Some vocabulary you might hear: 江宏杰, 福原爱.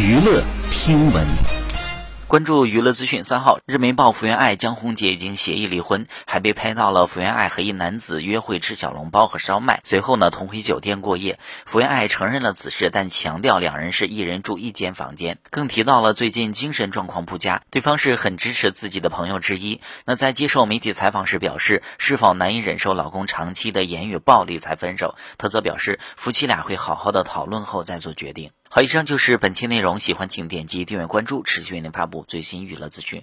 娱乐听闻，关注娱乐资讯。3号，日媒曝福原爱、江宏杰已经协议离婚，还被拍到了福原爱和一男子约会吃小笼包和烧麦，随后呢同回酒店过夜。福原爱承认了此事，但强调两人是一人住一间房间，更提到了最近精神状况不佳，对方是很支持自己的朋友之一。那在接受媒体采访时表示，是否难以忍受老公长期的言语暴力才分手，她则表示夫妻俩会好好的讨论后再做决定。好，以上就是本期内容，喜欢请点击订阅关注，持续为您发布最新娱乐资讯。